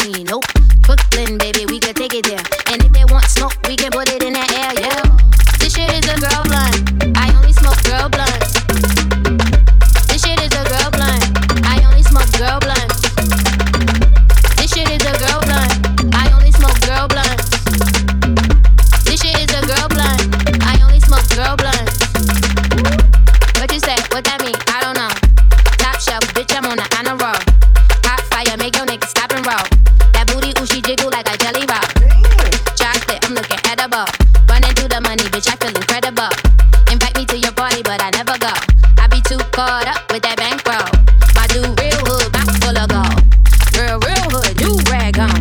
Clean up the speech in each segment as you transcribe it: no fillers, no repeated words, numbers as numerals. me, nope. Brooklyn, baby, we can take it there. And if they want smoke, we can put it in the air, yeah. This shit is a girl blunt. I only smoke girl blunts. This shit is a girl blunt. I only smoke girl blunts. This shit is a girl blunt. I only smoke girl blunts. This shit is a girl blunt. I only smoke girl blunts. What you say? What that mean? I don't know. Top shelf, bitch, I'm on the honor roll. Hot fire, make your nigga stop and roll. That booty, ooh, she jiggle like a jelly roll. Chocolate, I'm looking edible. Running through the money, bitch, I feel incredible. Invite me to your party, but I never go. I be too caught up with that bankroll. I do real hood, box full of gold. Real hood, do rag on.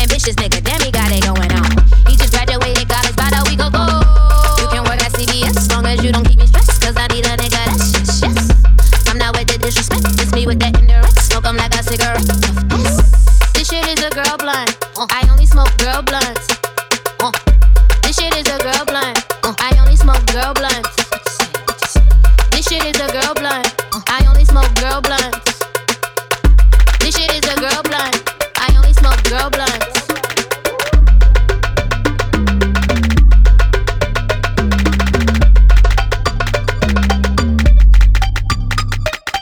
Ambitious nigga, damn, he got it going on. He just graduated college about a week ago. You can work at CVS, long as you don't keep me stressed. Cause I need a nigga that's just yes. I'm not with the disrespect, it's me with that indirect. Smoke 'em like a cigarette. This shit is a girl blunt. I only smoke girl blunts. This shit is a girl blunt. I only smoke girl blunts. This shit is a girl blunt. I only smoke girl blunts. This shit is a girl blunt. I only smoke girl blunts. This shit is a girl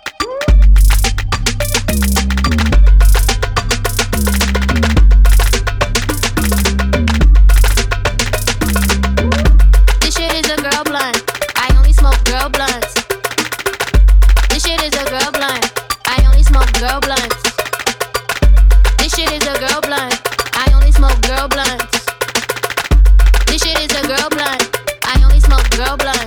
blunt. I only smoke girl blunts. This shit is a girl blunt. I only smoke girl blunts. This shit is a girl blunt. I only smoke girl blunts. This shit is a girl blunt. I only smoke girl blunts.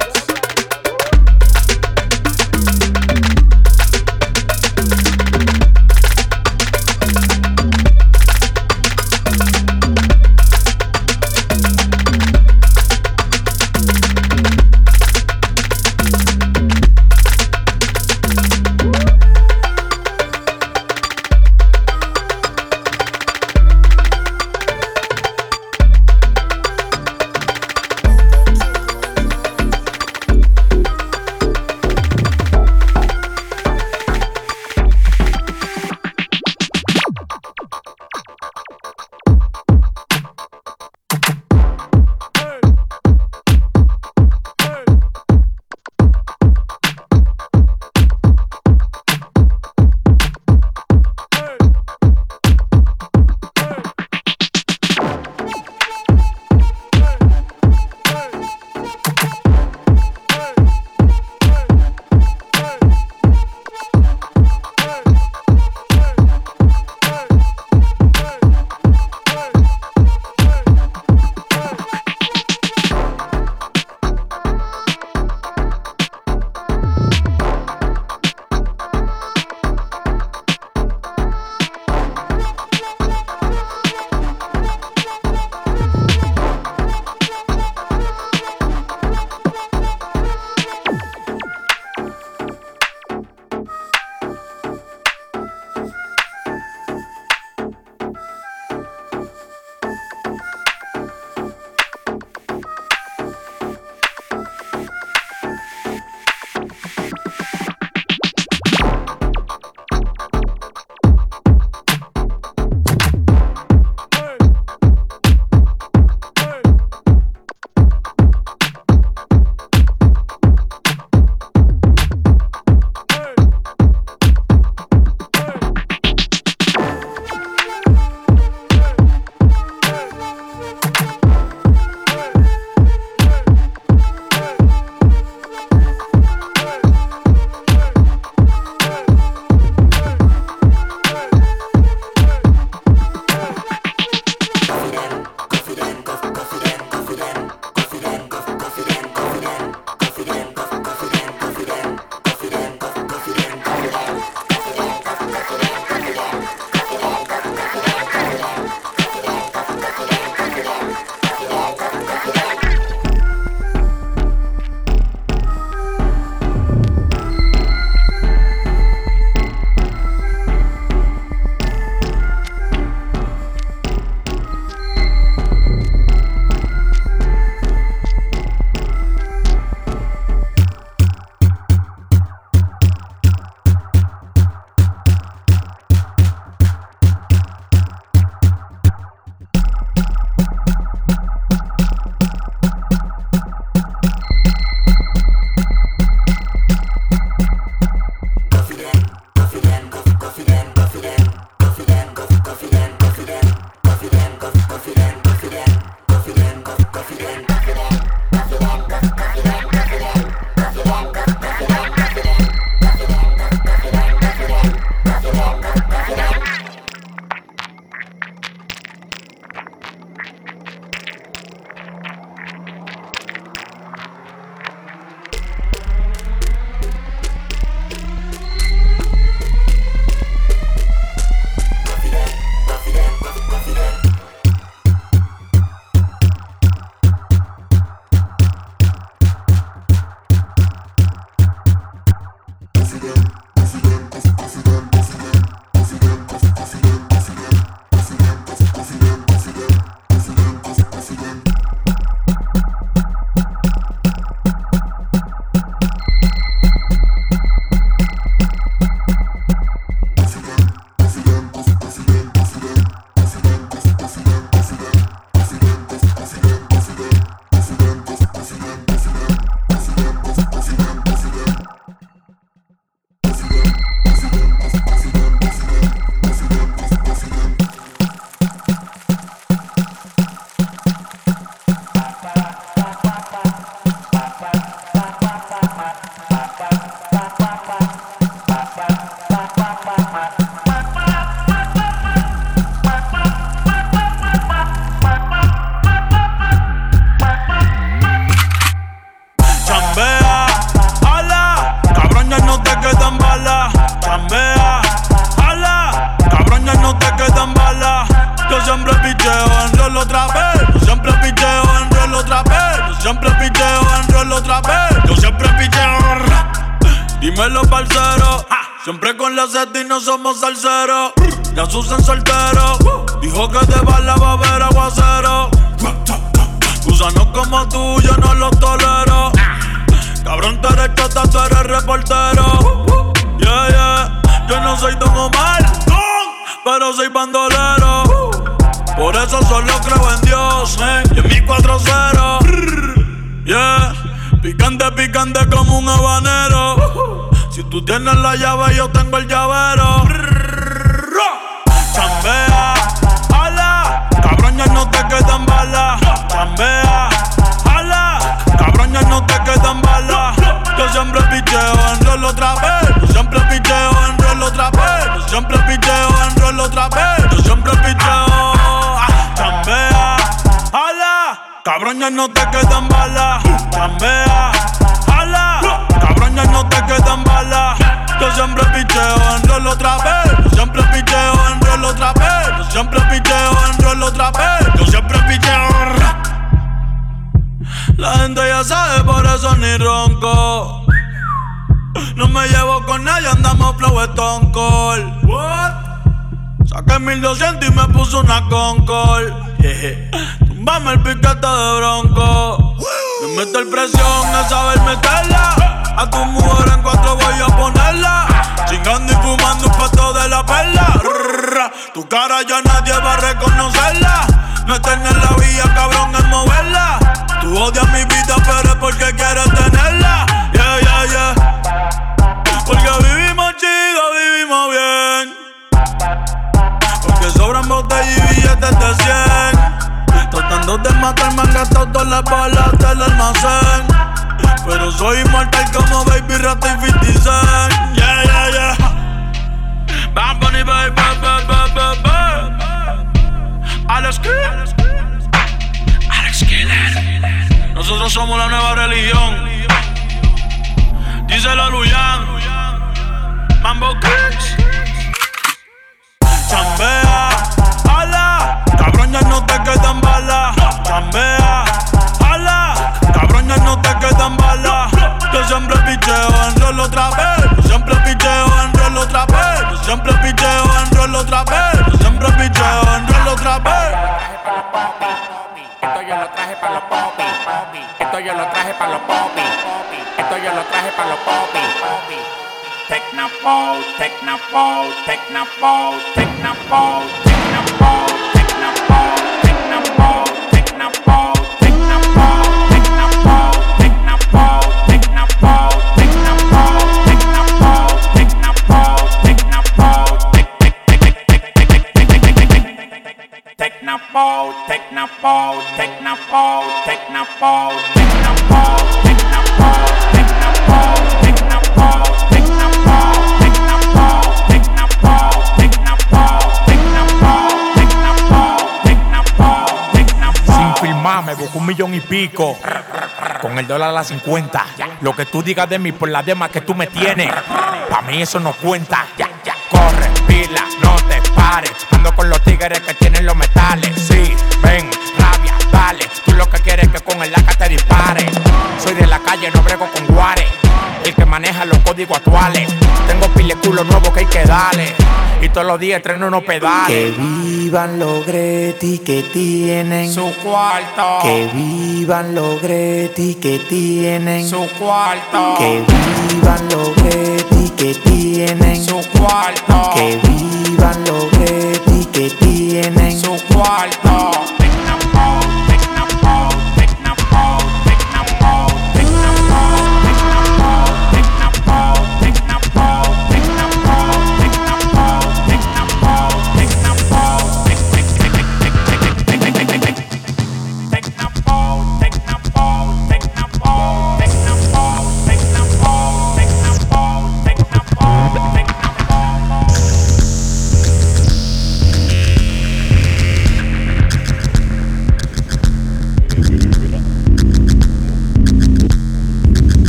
cassette y no somos salseros. Ya Susan soltero, dijo que de bala va a haber aguacero. Gusanos como tú yo no los tolero. Cabrón, tú eres chota, tú eres reportero. Yeah, yeah, yo no soy Don Omar, pero soy bandolero. Por eso solo creo en Dios, y en mi 4-0. Yeah, picante, picante como un habanero. Si tú tienes la llave, yo tengo el llavero. Chambea, ala, cabrón, ya no te quedan balas. Chambea, ala, cabrón, ya no te quedan balas. Yo siempre picheo, enrollo otra vez. Yo siempre picheo, enrollo otra vez. Yo siempre picheo, enrollo otra vez. Yo siempre picheo. Chambea, ala, cabrón, ya no te quedan balas. Chambea, ala, cabrón, ya no te quedan balas. Yo siempre picheo, enrollo otra vez. Yo siempre picheo, enrollo otra vez. Yo siempre picheo, enrollo otra vez. Yo siempre picheo. La gente ya sabe, por eso ni ronco. No me llevo con nadie, andamos flow Stone Cold. What? Saqué 1200 y me puso una Concord. Tumbame el piquete de bronco. Me meto el presión a saber meterla. A tu mujer en 4 voy a ponerla. Chingando y fumando un pato de la perla. Tu cara ya nadie va a reconocerla. No es tener la vía, cabrón, es moverla. Tú odias mi vida, pero es porque quieres tenerla. Yeah, yeah, yeah. Porque vivimos chido, vivimos bien. Porque sobran botellas y billetes de 100. Tratando de matarme han gastado todas las balas del almacén. Pero soy inmortal como Baby Rata y 50 Cent. Yeah, yeah, yeah. Bad Bunny, baby, baby, baby, baby. Alex Kidd. Alex Killer. Nosotros somos la nueva religión. Díselo a Luyan. Mambo Kicks. Chambea, ala, cabrón, ya no te quedan balas. Chambea, ala, cabrón, ya no te quedan balas. Yo siempre picheo, enrollo otra vez. Yo siempre picheo, enrollo otra vez. Yo siempre picheo, enrollo otra vez. Yo siempre picheo, enrollo otra vez. Esto yo lo traje para los popis. Esto yo lo traje para los popis. Esto yo lo traje para los popis. Technopole, technopole, technopole, technopole, technopole, technopole, technopole, technopole, technopole, technopole, technopole, technopole, technopole, technopole, technopole, technopole, technopole, technopole, technopole, technopole. Me busco 1,000,000 y pico. Con el dólar a las 50. Lo que tú digas de mí por las demás que tú me tienes. Pa' mí eso no cuenta. Corre, pila, no te pares. Ando con los tigres que tienen los metales. Sí, ven, rabia, dale. Tú lo que quieres es que con el laca te dispare. Soy de la calle, no brego con guares. El que maneja los códigos actuales. Tengo pile culo nuevo que hay que darle. Y todos los días entreno unos pedales. Que vivan los Gretti que tienen su cuarto. Que vivan los Gretti que tienen su cuarto. Que vivan los Gretti que tienen su cuarto. Que vivan los Gretti que tienen su cuarto.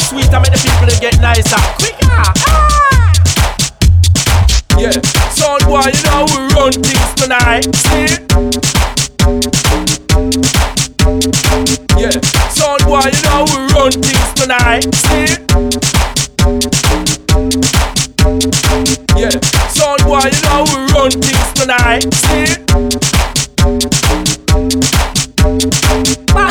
me sweet and make the people get nicer. Quicker! Ah! Yeah, sound boy, you know we run things tonight. See? Yeah, sound boy, you know we run things tonight. See? Yeah, sound boy, you know we run things tonight. See? Bye.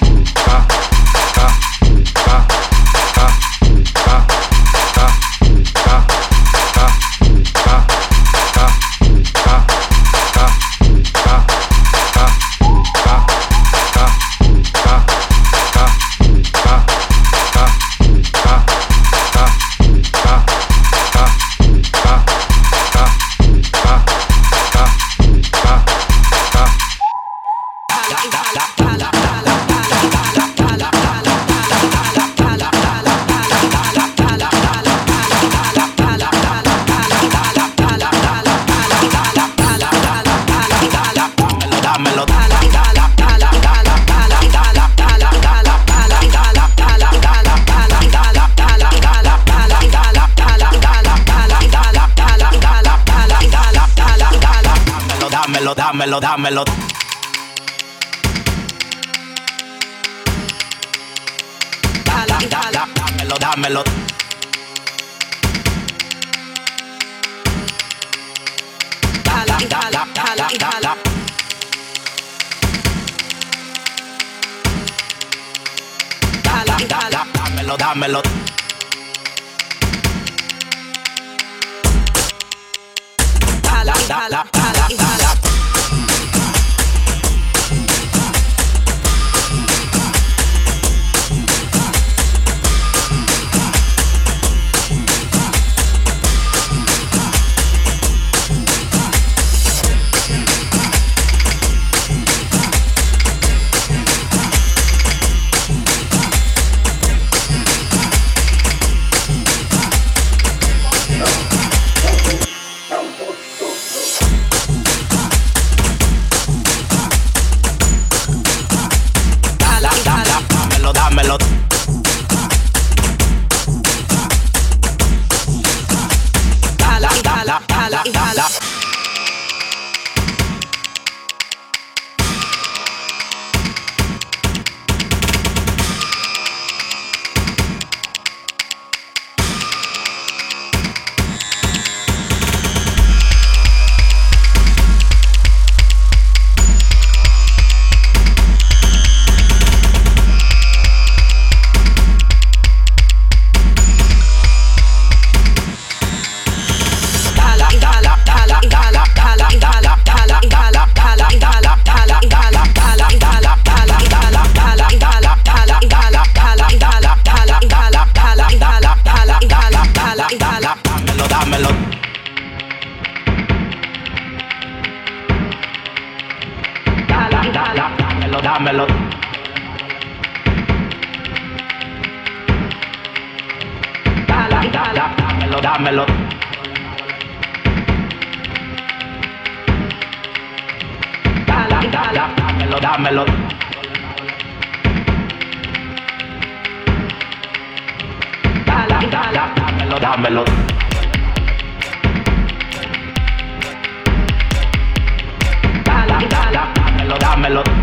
dámelo, dámelo. Dámelo, dámelo. Dámelo, dámelo. Dámelo.